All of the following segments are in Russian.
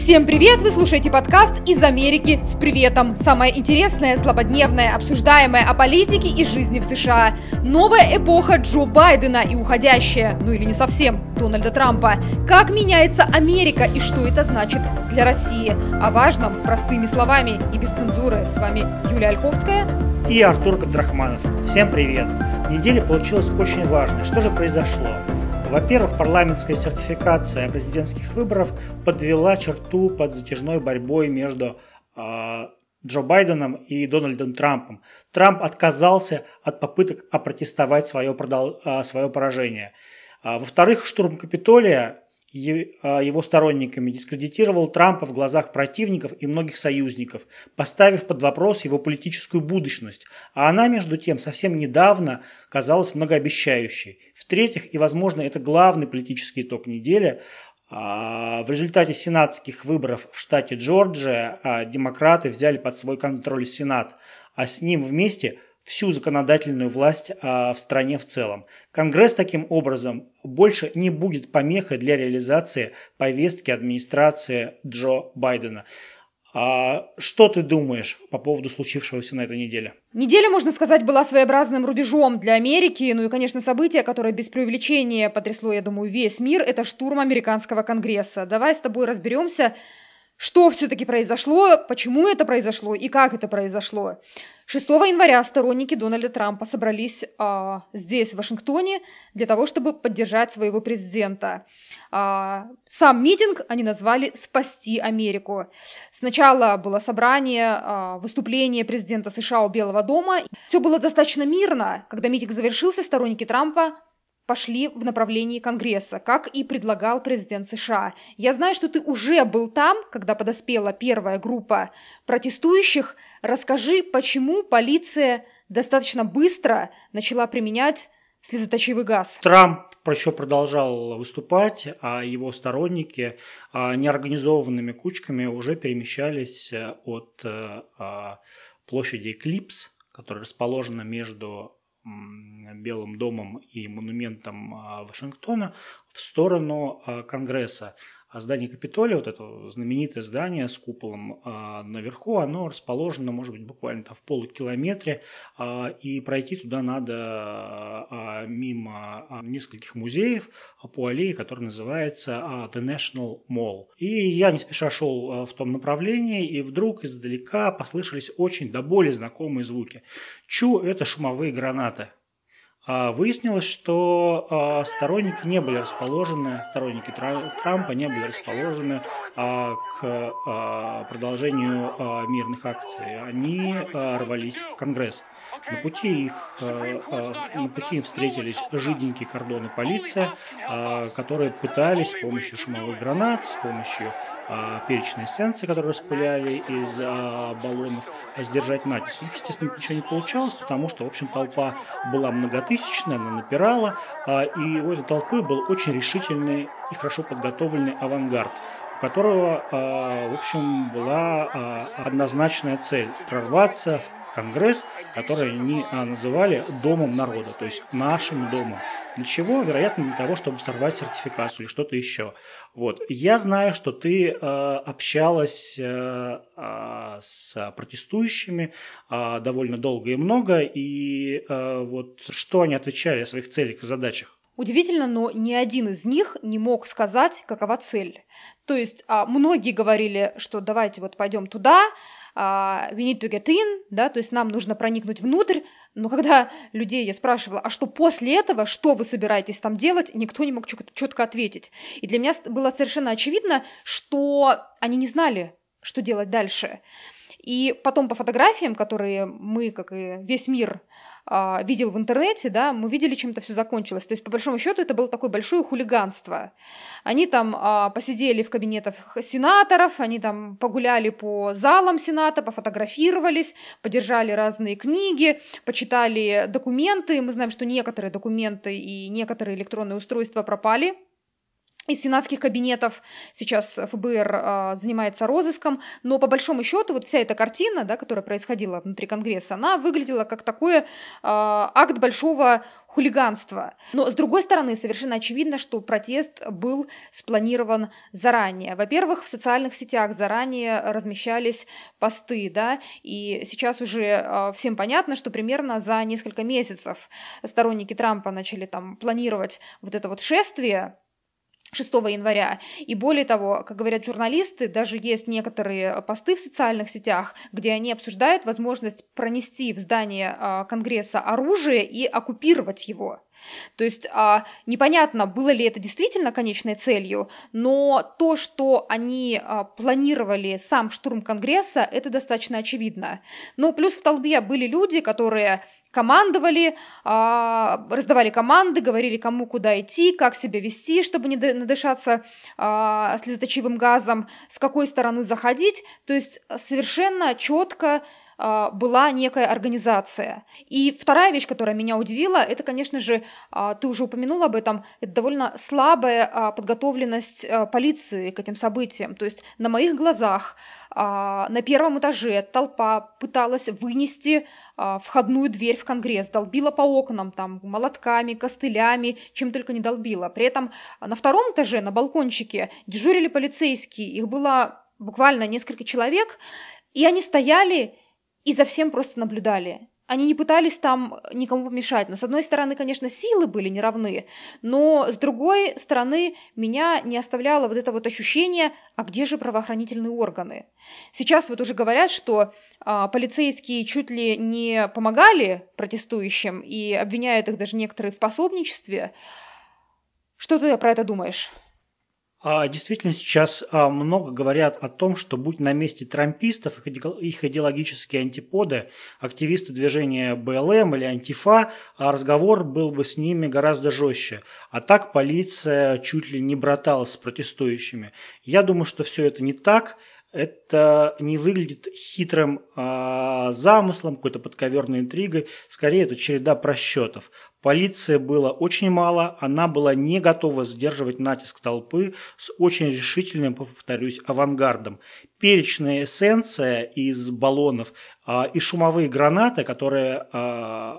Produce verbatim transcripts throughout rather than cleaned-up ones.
Всем привет! Вы слушаете подкаст «Из Америки с приветом». Самое интересное, злободневное, обсуждаемое о политике и жизни в США. Новая эпоха Джо Байдена и уходящая, ну или не совсем, Дональда Трампа. Как меняется Америка и что это значит для России? О важном простыми словами и без цензуры. С вами Юлия Ольховская и Артур Габдрахманов. Всем привет! Неделя получилась очень важной. Что же произошло? Во-первых, парламентская сертификация президентских выборов подвела черту под затяжной борьбой между э, Джо Байденом и Дональдом Трампом. Трамп отказался от попыток опротестовать свое, продол- э, свое поражение. А, во-вторых, штурм Капитолия е- э, его сторонниками дискредитировал Трампа в глазах противников и многих союзников, поставив под вопрос его политическую будущность. А она, между тем, совсем недавно казалась многообещающей. В-третьих, и, возможно, это главный политический итог недели, в результате сенатских выборов в штате Джорджия демократы взяли под свой контроль Сенат, а с ним вместе всю законодательную власть в стране в целом. Конгресс таким образом больше не будет помехой для реализации повестки администрации Джо Байдена. А что ты думаешь по поводу случившегося на этой неделе? Неделя, можно сказать, была своеобразным рубежом для Америки. Ну и, конечно, событие, которое без преувеличения потрясло, я думаю, весь мир, это штурм американского Конгресса. Давай с тобой разберемся, что все-таки произошло, почему это произошло и как это произошло. шестого января сторонники Дональда Трампа собрались а, здесь, в Вашингтоне, для того, чтобы поддержать своего президента. А, сам митинг они назвали «Спасти Америку». Сначала было собрание, а, выступление президента США у Белого дома. Все было достаточно мирно. Когда митинг завершился, сторонники Трампа пошли в направлении Конгресса, как и предлагал президент США. Я знаю, что ты уже был там, когда подоспела первая группа протестующих. Расскажи, почему полиция достаточно быстро начала применять слезоточивый газ? Трамп еще продолжал выступать, а его сторонники неорганизованными кучками уже перемещались от площади Эклипс, которая расположена между Белым домом и монументом Вашингтона, в сторону Конгресса. А здание Капитолия, вот это знаменитое здание с куполом наверху, оно расположено, может быть, буквально в полукилометре, и пройти туда надо мимо нескольких музеев по аллее, которая называется The National Mall. И я не спеша шел в том направлении, и вдруг издалека послышались очень до боли знакомые звуки. Чу, это шумовые гранаты. Выяснилось, что сторонники не были расположены, сторонники Трампа не были расположены к продолжению мирных акций. Они рвались в Конгресс. На пути их, на пути им встретились жиденькие кордоны полиции, которые пытались с помощью шумовых гранат, с помощью перечной эссенции, которую распыляли из баллонов, сдержать натиск. У них, естественно, ничего не получалось, потому что, в общем, толпа была многотысячная, она напирала, и у этой толпы был очень решительный и хорошо подготовленный авангард, у которого, в общем, была однозначная цель – прорваться в Конгресс, который они называли «домом народа», то есть «нашим домом». Для чего? Вероятно, для того, чтобы сорвать сертификацию или что-то еще. Вот. Я знаю, что ты э, общалась э, э, с протестующими э, довольно долго и много, и э, вот что они отвечали о своих целях и задачах? Удивительно, но ни один из них не мог сказать, какова цель. То есть а, многие говорили, что давайте вот пойдем туда, Uh, we need to get in, да, то есть нам нужно проникнуть внутрь, но когда людей я спрашивала, а что после этого, что вы собираетесь там делать, никто не мог четко ответить. И для меня было совершенно очевидно, что они не знали, что делать дальше. И потом по фотографиям, которые мы, как и весь мир, видел в интернете, да, мы видели, чем это все закончилось. То есть, по большому счету, это было такое большое хулиганство. Они там а, посидели в кабинетах сенаторов, они там погуляли по залам Сената, пофотографировались, подержали разные книги, почитали документы. Мы знаем, что некоторые документы и некоторые электронные устройства пропали из сенатских кабинетов. Сейчас ФБР а, занимается розыском, но по большому счету вот вся эта картина, да, которая происходила внутри Конгресса, она выглядела как такой а, акт большого хулиганства. Но, с другой стороны, совершенно очевидно, что протест был спланирован заранее. Во-первых, в социальных сетях заранее размещались посты, да, и сейчас уже всем понятно, что примерно за несколько месяцев сторонники Трампа начали там планировать вот это вот шествие, шестого января. И более того, как говорят журналисты, даже есть некоторые посты в социальных сетях, где они обсуждают возможность пронести в здание Конгресса оружие и оккупировать его. То есть непонятно, было ли это действительно конечной целью, но то, что они планировали сам штурм Конгресса, это достаточно очевидно. Ну, плюс в толпе были люди, которые командовали, раздавали команды, говорили, кому куда идти, как себя вести, чтобы не надышаться слезоточивым газом, с какой стороны заходить. То есть совершенно четко была некая организация. И вторая вещь, которая меня удивила, это, конечно же, ты уже упомянула об этом, это довольно слабая подготовленность полиции к этим событиям. То есть на моих глазах на первом этаже толпа пыталась вынести входную дверь в Конгресс, долбила по окнам, там, молотками, костылями, чем только не долбила. При этом на втором этаже, на балкончике, дежурили полицейские, их было буквально несколько человек, и они стояли и за всем просто наблюдали. Они не пытались там никому помешать. Но, с одной стороны, конечно, силы были неравны, но, с другой стороны, меня не оставляло вот это вот ощущение, а где же правоохранительные органы? Сейчас вот уже говорят, что а, полицейские чуть ли не помогали протестующим и обвиняют их даже некоторые в пособничестве. Что ты про это думаешь? Действительно, сейчас много говорят о том, что будь на месте трампистов, их идеологические антиподы, активисты движения БЛМ или Антифа, разговор был бы с ними гораздо жестче. А так полиция чуть ли не браталась с протестующими. Я думаю, что все это не так. Это не выглядит хитрым э, замыслом, какой-то подковерной интригой. Скорее, это череда просчетов. Полиции было очень мало, она была не готова сдерживать натиск толпы с очень решительным, повторюсь, авангардом. Перечная эссенция из баллонов э, и шумовые гранаты, которые э,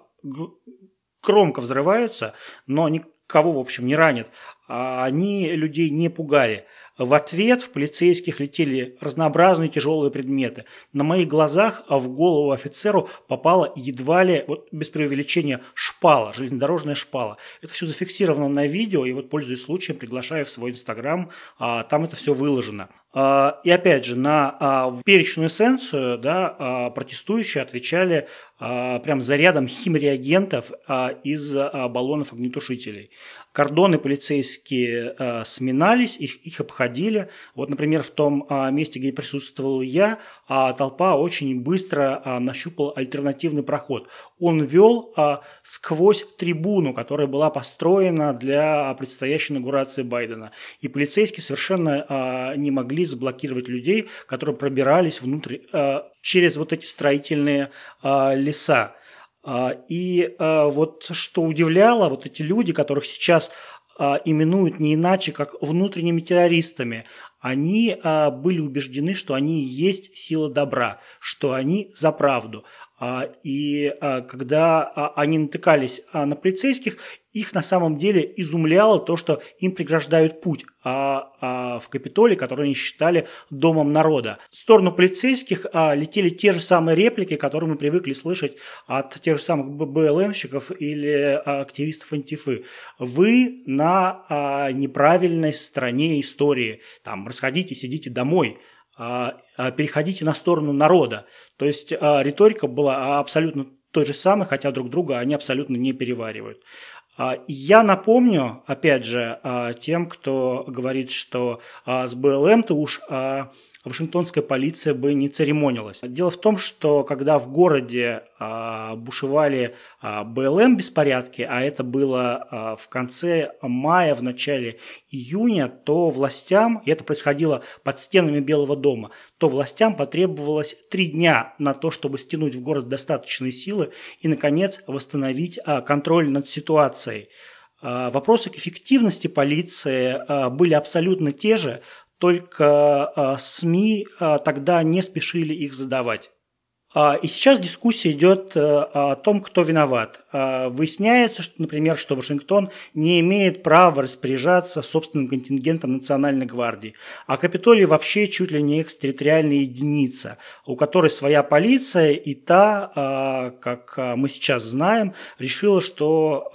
громко взрываются, но никого, в общем, не ранят, они людей не пугали. В ответ в полицейских летели разнообразные тяжелые предметы. На моих глазах в голову офицеру попала едва ли, вот без преувеличения, шпала, железнодорожная шпала. Это все зафиксировано на видео, и вот, пользуясь случаем, приглашаю в свой Инстаграм, там это все выложено. И опять же, на перечную эссенцию, да, протестующие отвечали прям зарядом химреагентов из баллонов огнетушителей. Кордоны полицейские э, сминались, их, их обходили. Вот, например, в том э, месте, где присутствовал я, э, толпа очень быстро э, нащупала альтернативный проход. Он вел э, сквозь трибуну, которая была построена для предстоящей инаугурации Байдена. И полицейские совершенно э, не могли заблокировать людей, которые пробирались внутрь, э, через вот эти строительные э, леса. И вот что удивляло, вот эти люди, которых сейчас именуют не иначе, как внутренними террористами, они были убеждены, что они и есть сила добра, что они за правду. И когда они натыкались на полицейских, их на самом деле изумляло то, что им преграждают путь в Капитолии, который они считали домом народа. В сторону полицейских летели те же самые реплики, которые мы привыкли слышать от тех же самых БЛМщиков или активистов Антифы. Вы на неправильной стороне истории. Там, расходитесь, идите домой. Переходите на сторону народа. То есть риторика была абсолютно той же самой, хотя друг друга они абсолютно не переваривают. Я напомню, опять же, тем, кто говорит, что с БЛМ-то уж Вашингтонская полиция бы не церемонилась. Дело в том, что когда в городе бушевали БЛМ-беспорядки, а это было в конце мая, в начале июня, то властям, и это происходило под стенами Белого дома, то властям потребовалось три дня на то, чтобы стянуть в город достаточные силы и, наконец, восстановить контроль над ситуацией. Вопросы к эффективности полиции были абсолютно те же, только СМИ тогда не спешили их задавать. И сейчас дискуссия идет о том, кто виноват. Выясняется, что, например, что Вашингтон не имеет права распоряжаться собственным контингентом Национальной гвардии, а Капитолий вообще чуть ли не экстерриториальная единица, у которой своя полиция, и та, как мы сейчас знаем, решила, что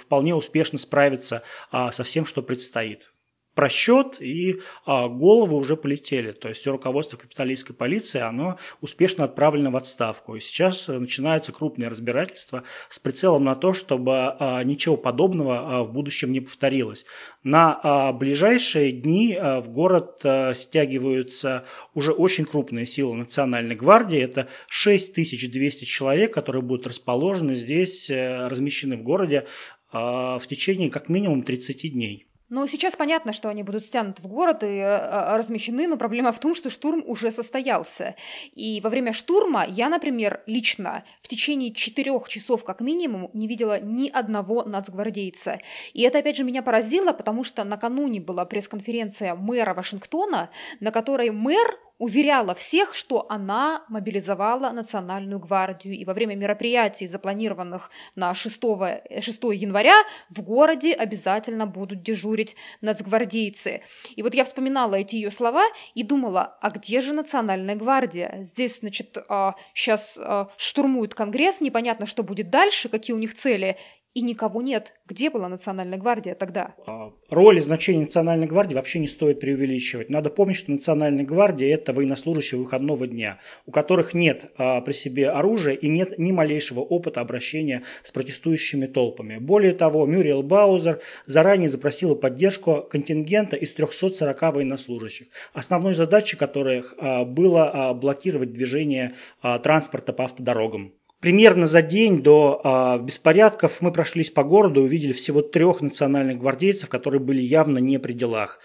вполне успешно справится со всем, что предстоит. Просчет, и а, головы уже полетели. То есть все руководство капитолийской полиции, оно успешно отправлено в отставку. И сейчас начинаются крупные разбирательства с прицелом на то, чтобы а, ничего подобного а, в будущем не повторилось. На а, ближайшие дни а, в город а, стягиваются уже очень крупные силы Национальной гвардии. Это шесть тысяч двести человек, которые будут расположены здесь, а, размещены в городе а, в течение как минимум тридцати дней. Но сейчас понятно, что они будут стянуты в город и размещены, но проблема в том, что штурм уже состоялся. И во время штурма я, например, лично в течение четырех часов как минимум не видела ни одного нацгвардейца. И это, опять же, меня поразило, потому что накануне была пресс-конференция мэра Вашингтона, на которой мэр уверяла всех, что она мобилизовала Национальную гвардию. И во время мероприятий, запланированных на шестого января, в городе обязательно будут дежурить нацгвардейцы. И вот я вспоминала эти ее слова и думала, а где же Национальная гвардия? Здесь, значит, сейчас штурмуют Конгресс, непонятно, что будет дальше, какие у них цели. И никого нет. Где была Национальная гвардия тогда? Роль и значение Национальной гвардии вообще не стоит преувеличивать. Надо помнить, что Национальная гвардия – это военнослужащие выходного дня, у которых нет а, при себе оружия и нет ни малейшего опыта обращения с протестующими толпами. Более того, Мюриэл Баузер заранее запросила поддержку контингента из трёхсот сорока военнослужащих, основной задачей которых а, было а, блокировать движение а, транспорта по автодорогам. Примерно за день до а, беспорядков мы прошлись по городу и увидели всего трех национальных гвардейцев, которые были явно не при делах.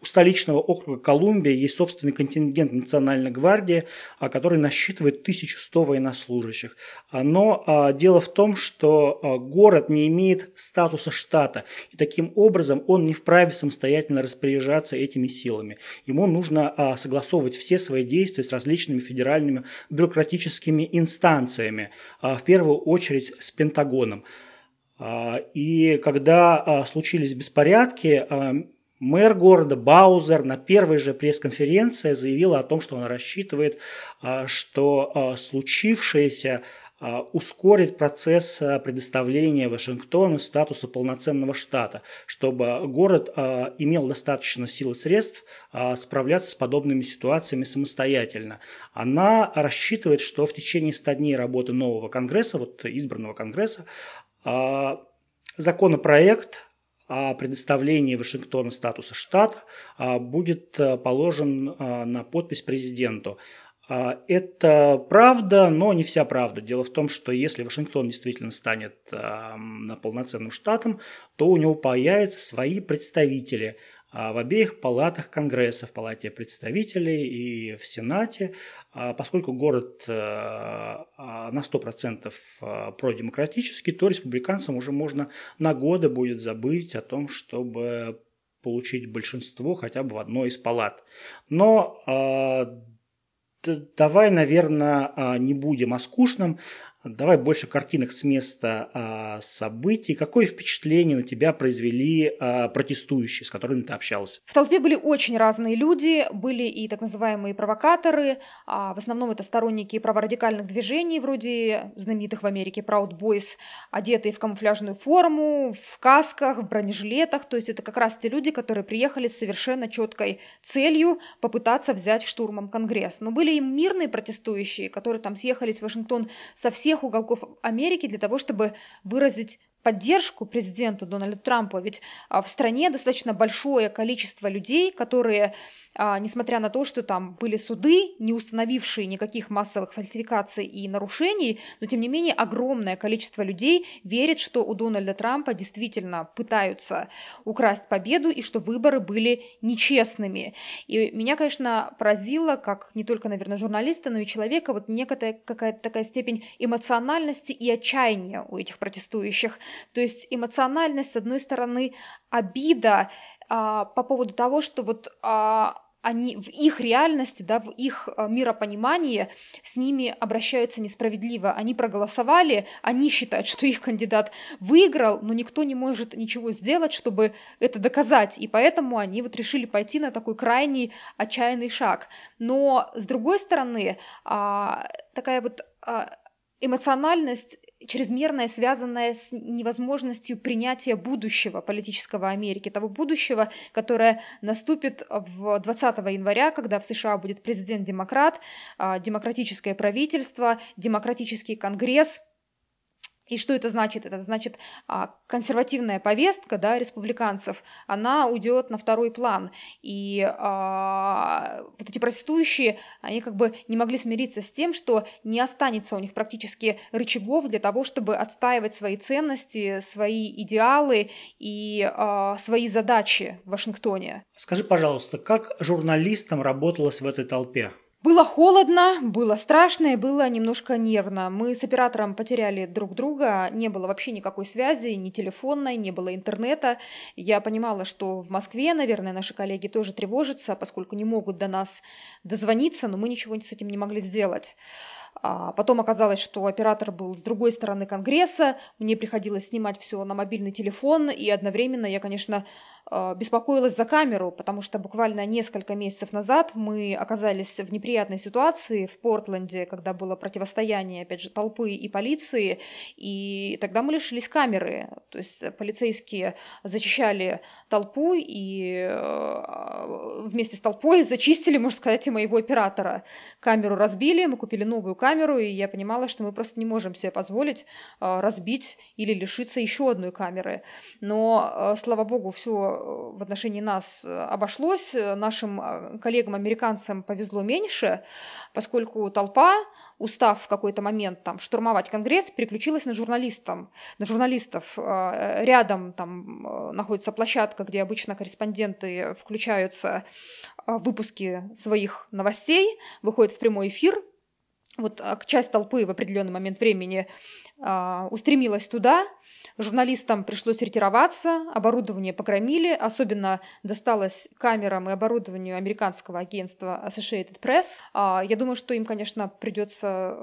У столичного округа Колумбия есть собственный контингент Национальной гвардии, который насчитывает тысячу сто военнослужащих. Но дело в том, что город не имеет статуса штата, и таким образом он не вправе самостоятельно распоряжаться этими силами. Ему нужно согласовывать все свои действия с различными федеральными бюрократическими инстанциями, в первую очередь с Пентагоном. И когда случились беспорядки, мэр города Баузер на первой же пресс-конференции заявила о том, что она рассчитывает, что случившееся ускорит процесс предоставления Вашингтону статуса полноценного штата, чтобы город имел достаточно сил и средств справляться с подобными ситуациями самостоятельно. Она рассчитывает, что в течение ста дней работы нового Конгресса, вот избранного Конгресса, законопроект о предоставлении Вашингтона статуса штата будет положен на подпись президенту. Это правда, но не вся правда. Дело в том, что если Вашингтон действительно станет полноценным штатом, то у него появятся свои представители в обеих палатах Конгресса, в Палате представителей и в Сенате, поскольку город на сто процентов продемократический, то республиканцам уже можно на годы будет забыть о том, чтобы получить большинство хотя бы в одной из палат. Но давай, наверное, не будем о скучном. Давай больше картинок с места а, событий. Какое впечатление на тебя произвели а, протестующие, с которыми ты общался? В толпе были очень разные люди. Были и так называемые провокаторы. А, в основном это сторонники праворадикальных движений, вроде знаменитых в Америке Proud Boys, одетые в камуфляжную форму, в касках, в бронежилетах. То есть это как раз те люди, которые приехали с совершенно четкой целью попытаться взять штурмом Конгресс. Но были и мирные протестующие, которые там съехались в Вашингтон со всех всех уголков Америки для того, чтобы выразить поддержку президенту Дональду Трампу. Ведь в стране достаточно большое количество людей, которые, несмотря на то, что там были суды, не установившие никаких массовых фальсификаций и нарушений, но тем не менее огромное количество людей верит, что у Дональда Трампа действительно пытаются украсть победу и что выборы были нечестными. И меня, конечно, поразило, как не только, наверное, журналиста, но и человека, вот некая какая-то такая степень эмоциональности и отчаяния у этих протестующих. То есть эмоциональность, с одной стороны, обида а, по поводу того, что вот а, они в их реальности, да, в их миропонимании с ними обращаются несправедливо. Они проголосовали, они считают, что их кандидат выиграл, но никто не может ничего сделать, чтобы это доказать. И поэтому они вот решили пойти на такой крайний отчаянный шаг. Но, с другой стороны, такая вот эмоциональность, чрезмерное, связанное с невозможностью принятия будущего политического Америки, того будущего, которое наступит в двадцатого января, когда в США будет президент-демократ, демократическое правительство, демократический конгресс. И что это значит? Это значит, консервативная повестка, да, республиканцев, она уйдет на второй план. И а, вот эти протестующие, они как бы не могли смириться с тем, что не останется у них практически рычагов для того, чтобы отстаивать свои ценности, свои идеалы и а, свои задачи в Вашингтоне. Скажи, пожалуйста, как журналистам работалось в этой толпе? Было холодно, было страшно и было немножко нервно. Мы с оператором потеряли друг друга, не было вообще никакой связи, ни телефонной, не было интернета. Я понимала, что в Москве, наверное, наши коллеги тоже тревожатся, поскольку не могут до нас дозвониться, но мы ничего с этим не могли сделать. Потом оказалось, что оператор был с другой стороны Конгресса, мне приходилось снимать все на мобильный телефон, и одновременно я, конечно, беспокоилась за камеру, потому что буквально несколько месяцев назад мы оказались в неприятной ситуации в Портленде, когда было противостояние, опять же, толпы и полиции, и тогда мы лишились камеры, то есть полицейские зачищали толпу и вместе с толпой зачистили, можно сказать, и моего оператора. Камеру разбили, мы купили новую камеру, и я понимала, что мы просто не можем себе позволить разбить или лишиться еще одной камеры. Но, слава богу, все в отношении нас обошлось. Нашим коллегам-американцам повезло меньше, поскольку толпа, устав в какой-то момент там штурмовать Конгресс, переключилась на журналистов. На журналистов. Рядом там находится площадка, где обычно корреспонденты включаются в выпуски своих новостей, выходят в прямой эфир. Вот часть толпы в определенный момент времени э, устремилась туда, журналистам пришлось ретироваться, оборудование погромили, особенно досталось камерам и оборудованию американского агентства Associated Press. Э, я думаю, что им, конечно, придется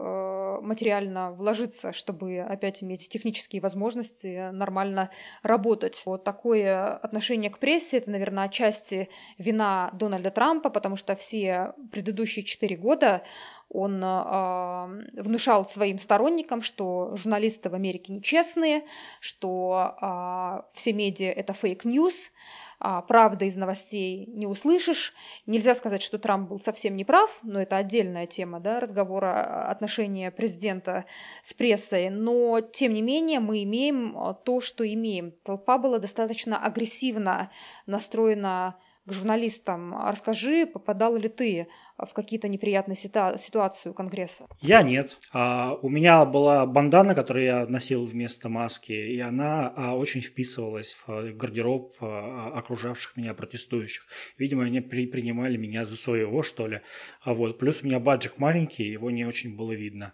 э, материально вложиться, чтобы опять иметь технические возможности нормально работать. Вот такое отношение к прессе — это, наверное, отчасти вина Дональда Трампа, потому что все предыдущие четыре года он э, внушал своим сторонникам, что журналисты в Америке нечестные, что э, все медиа — это фейк-ньюс, э, правда из новостей не услышишь. Нельзя сказать, что Трамп был совсем не прав, но это отдельная тема, да, разговора отношения президента с прессой. Но, тем не менее, мы имеем то, что имеем. Толпа была достаточно агрессивно настроена к журналистам. Расскажи, попадал ли ты в какие-то неприятные ситуации у Конгресса? Я нет. У меня была бандана, которую я носил вместо маски, и она очень вписывалась в гардероб окружавших меня протестующих. Видимо, они принимали меня за своего, что ли. Вот. Плюс у меня баджик маленький, его не очень было видно.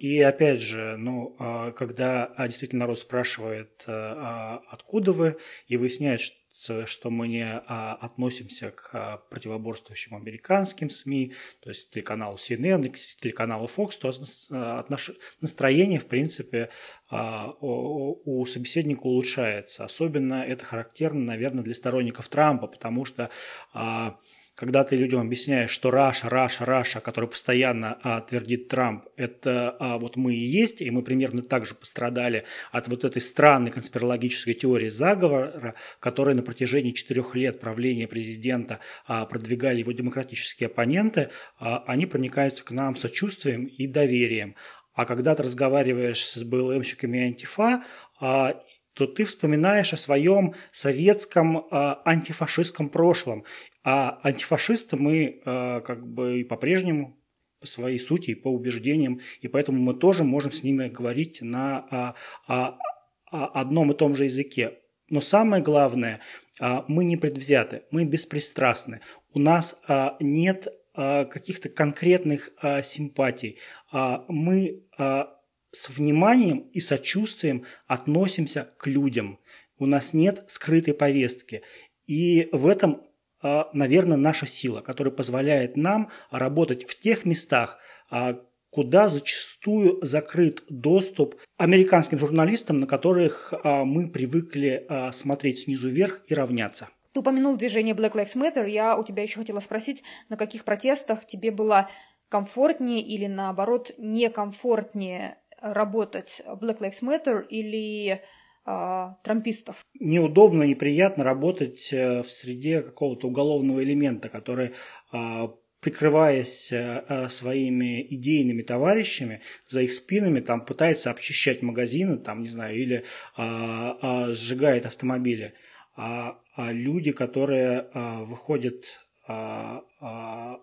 И опять же, ну, когда действительно народ спрашивает, откуда вы, и выясняет, что что мы не а, относимся к а, противоборствующим американским эс эм и, то есть к телеканалу си эн эн, к телеканалу Fox, то а, наше настроение, в принципе, а, у, у собеседника улучшается. Особенно это характерно, наверное, для сторонников Трампа, потому что а, когда ты людям объясняешь, что Раша, Раша, Раша, который постоянно а, твердит Трамп, это а, вот мы и есть, и мы примерно так же пострадали от вот этой странной конспирологической теории заговора, которую на протяжении четырех лет правления президента а, продвигали его демократические оппоненты, а, они проникаются к нам сочувствием и доверием. А когда ты разговариваешь с БЛМщиками Антифа, а, то ты вспоминаешь о своем советском а, антифашистском прошлом. А антифашисты мы а, как бы и по-прежнему по своей сути и по убеждениям, и поэтому мы тоже можем с ними говорить на а, а, а одном и том же языке. Но самое главное, а, мы не предвзяты, мы беспристрастны. У нас а, нет а, каких-то конкретных а, симпатий. А, мы... А, с вниманием и сочувствием относимся к людям. У нас нет скрытой повестки. И в этом, наверное, наша сила, которая позволяет нам работать в тех местах, куда зачастую закрыт доступ американским журналистам, на которых мы привыкли смотреть снизу вверх и равняться. Ты упомянул движение Black Lives Matter. Я у тебя еще хотела спросить, на каких протестах тебе было комфортнее или, наоборот, некомфортнее работать Black Lives Matter или э, трампистов? Неудобно, неприятно работать в среде какого-то уголовного элемента, который, э, прикрываясь э, своими идейными товарищами, за их спинами там пытается обчищать магазины, там, не знаю, или э, э, сжигает автомобили. А, а люди, которые а, выходят а, а,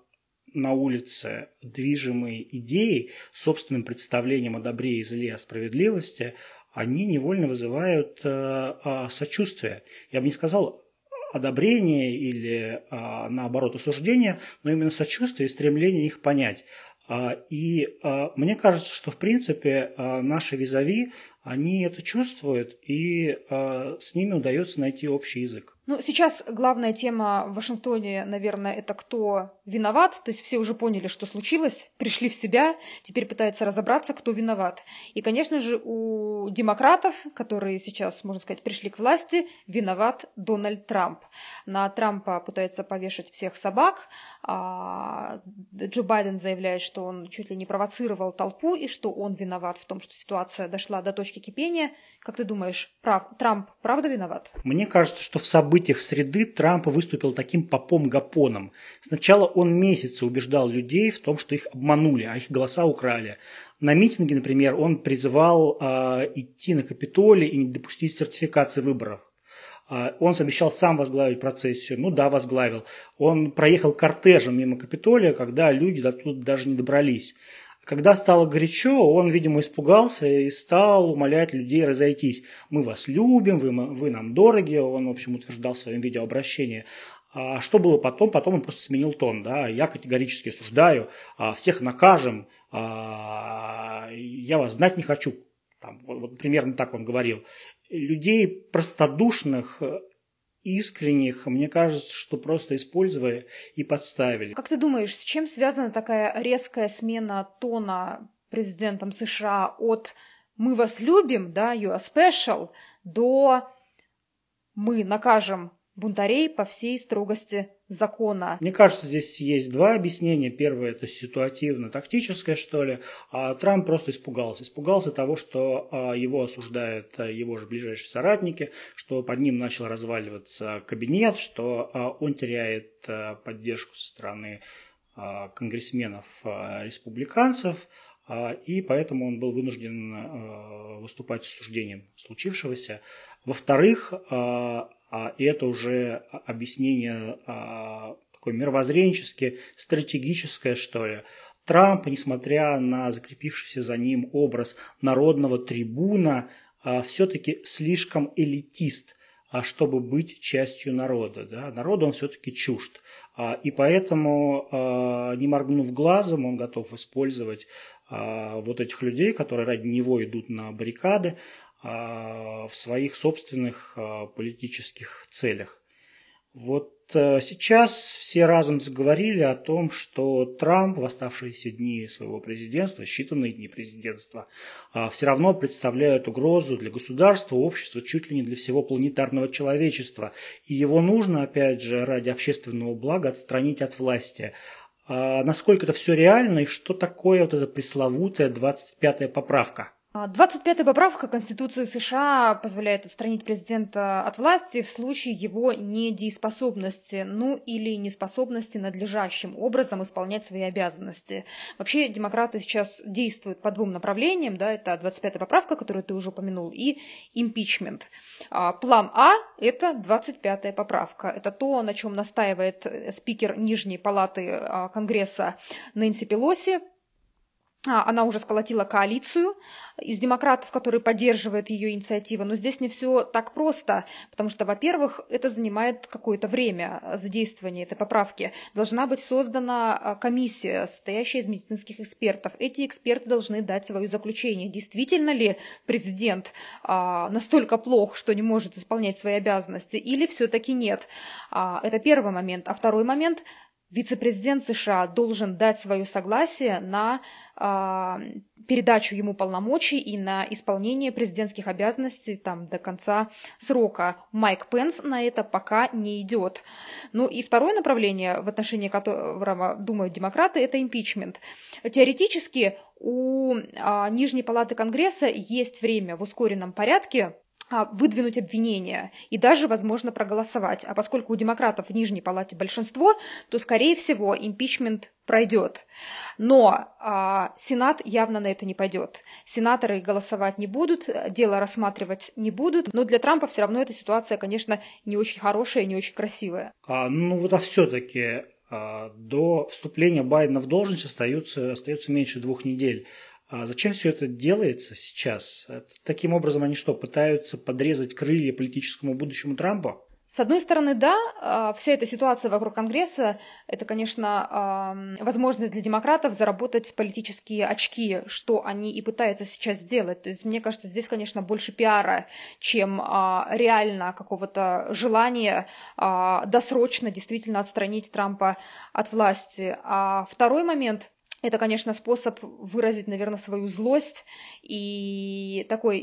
на улицы, движимые идеей, собственным представлением о добре и зле, о справедливости, они невольно вызывают а, а, сочувствие. Я бы не сказал одобрение или, а, наоборот, осуждение, но именно сочувствие и стремление их понять. А, и а, мне кажется, что, в принципе, а, наши визави, они это чувствуют, и э, с ними удается найти общий язык. Ну, сейчас главная тема в Вашингтоне, наверное, это кто виноват. То есть все уже поняли, что случилось, пришли в себя, теперь пытаются разобраться, кто виноват. И, конечно же, у демократов, которые сейчас, можно сказать, пришли к власти, виноват Дональд Трамп. На Трампа пытаются повешать всех собак. А Джо Байден заявляет, что он чуть ли не провоцировал толпу и что он виноват в том, что ситуация дошла до точки кипения. Как ты думаешь, прав... Трамп правда виноват? Мне кажется, что в событиях среды Трамп выступил таким попом-гапоном. Сначала он месяцы убеждал людей в том, что их обманули, а их голоса украли. На митинге, например, он призывал э, идти на Капитолий и не допустить сертификации выборов. Э, он обещал сам возглавить процессию. Ну да, возглавил. Он проехал кортежем мимо Капитолия, когда люди до туда даже не добрались. Когда стало горячо, он, видимо, испугался и стал умолять людей разойтись. «Мы вас любим, вы, вы нам дороги», он, в общем, утверждал в своем видеообращении. А что было потом? Потом он просто сменил тон. Да? «Я категорически осуждаю, всех накажем, я вас знать не хочу». Там, вот, вот, примерно так он говорил. Людей простодушных, искренних, мне кажется, что просто использовали и подставили. Как ты думаешь, с чем связана такая резкая смена тона президентом США от «мы вас любим», да, «you are special», до «мы накажем бунтарей по всей строгости закона»? Мне кажется, здесь есть два объяснения. Первое – это ситуативно-тактическое, что ли. А Трамп просто испугался. Испугался того, что его осуждают его же ближайшие соратники, что под ним начал разваливаться кабинет, что он теряет поддержку со стороны конгрессменов-республиканцев, и поэтому он был вынужден выступать с осуждением случившегося. Во-вторых, и это уже объяснение такое мировоззренческое, стратегическое, что ли. Трамп, несмотря на закрепившийся за ним образ народного трибуна, все-таки слишком элитист, чтобы быть частью народа. Да? Народу он все-таки чужд. И поэтому, не моргнув глазом, он готов использовать вот этих людей, которые ради него идут на баррикады, в своих собственных политических целях. Вот сейчас все разом заговорили о том, что Трамп в оставшиеся дни своего президентства, считанные дни президентства, все равно представляет угрозу для государства, общества, чуть ли не для всего планетарного человечества. И его нужно, опять же, ради общественного блага отстранить от власти. Насколько это все реально и что такое вот эта пресловутая двадцать пятая поправка? двадцать пятая поправка Конституции США позволяет отстранить президента от власти в случае его недееспособности, ну или неспособности надлежащим образом исполнять свои обязанности. Вообще демократы сейчас действуют по двум направлениям, да, это двадцать пятая поправка, которую ты уже упомянул, и импичмент. План А – это двадцать пятая поправка, это то, на чем настаивает спикер Нижней палаты Конгресса Нэнси Пелоси. Она уже сколотила коалицию из демократов, которые поддерживают ее инициативу. Но здесь не все так просто, потому что, во-первых, это занимает какое-то время задействования этой поправки. Должна быть создана комиссия, состоящая из медицинских экспертов. Эти эксперты должны дать свое заключение. Действительно ли президент настолько плох, что не может исполнять свои обязанности, или все-таки нет? Это первый момент. А второй момент – вице-президент США должен дать свое согласие на э, передачу ему полномочий и на исполнение президентских обязанностей там, до конца срока. Майк Пенс на это пока не идет. Ну и второе направление, в отношении которого думают демократы, это импичмент. Теоретически у э, Нижней Палаты Конгресса есть время в ускоренном порядке выдвинуть обвинения и даже, возможно, проголосовать. А поскольку у демократов в Нижней Палате большинство, то, скорее всего, импичмент пройдет. Но а, Сенат явно на это не пойдет. Сенаторы голосовать не будут, дело рассматривать не будут. Но для Трампа все равно эта ситуация, конечно, не очень хорошая, не очень красивая. А, ну вот, а все-таки а, до вступления Байдена в должность остаются, остается меньше двух недель. А зачем все это делается сейчас? Таким образом, они что, пытаются подрезать крылья политическому будущему Трампа? С одной стороны, да, вся эта ситуация вокруг Конгресса – это, конечно, возможность для демократов заработать политические очки, что они и пытаются сейчас сделать. То есть, мне кажется, здесь, конечно, больше пиара, чем реально какого-то желания досрочно действительно отстранить Трампа от власти. А второй момент – это, конечно, способ выразить, наверное, свою злость и такой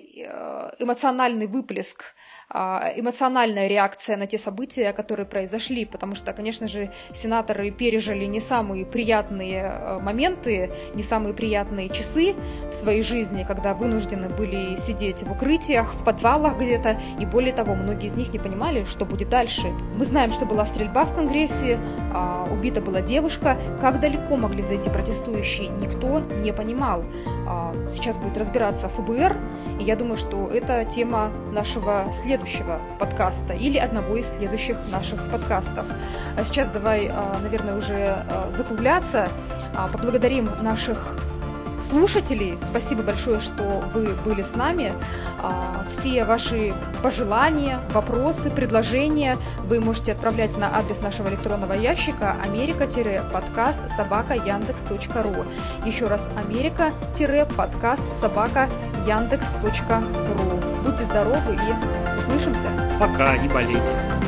эмоциональный выплеск, эмоциональная реакция на те события, которые произошли, потому что, конечно же, сенаторы пережили не самые приятные моменты, не самые приятные часы в своей жизни, когда вынуждены были сидеть в укрытиях, в подвалах где-то, и более того, многие из них не понимали, что будет дальше. Мы знаем, что была стрельба в Конгрессе, убита была девушка, как далеко могли зайти протесты, никто не понимал. Сейчас будет разбираться эф бэ эр, и я думаю, что это тема нашего следующего подкаста или одного из следующих наших подкастов. А сейчас давай, наверное, уже закругляться. Поблагодарим наших слушателей. Спасибо большое, что вы были с нами. Все ваши пожелания, вопросы, предложения вы можете отправлять на адрес нашего электронного ящика америка подкаст собака яндекс точка ру. Еще раз, америка подкаст собака яндекс точка ру. Будьте здоровы и услышимся. Пока, не болейте.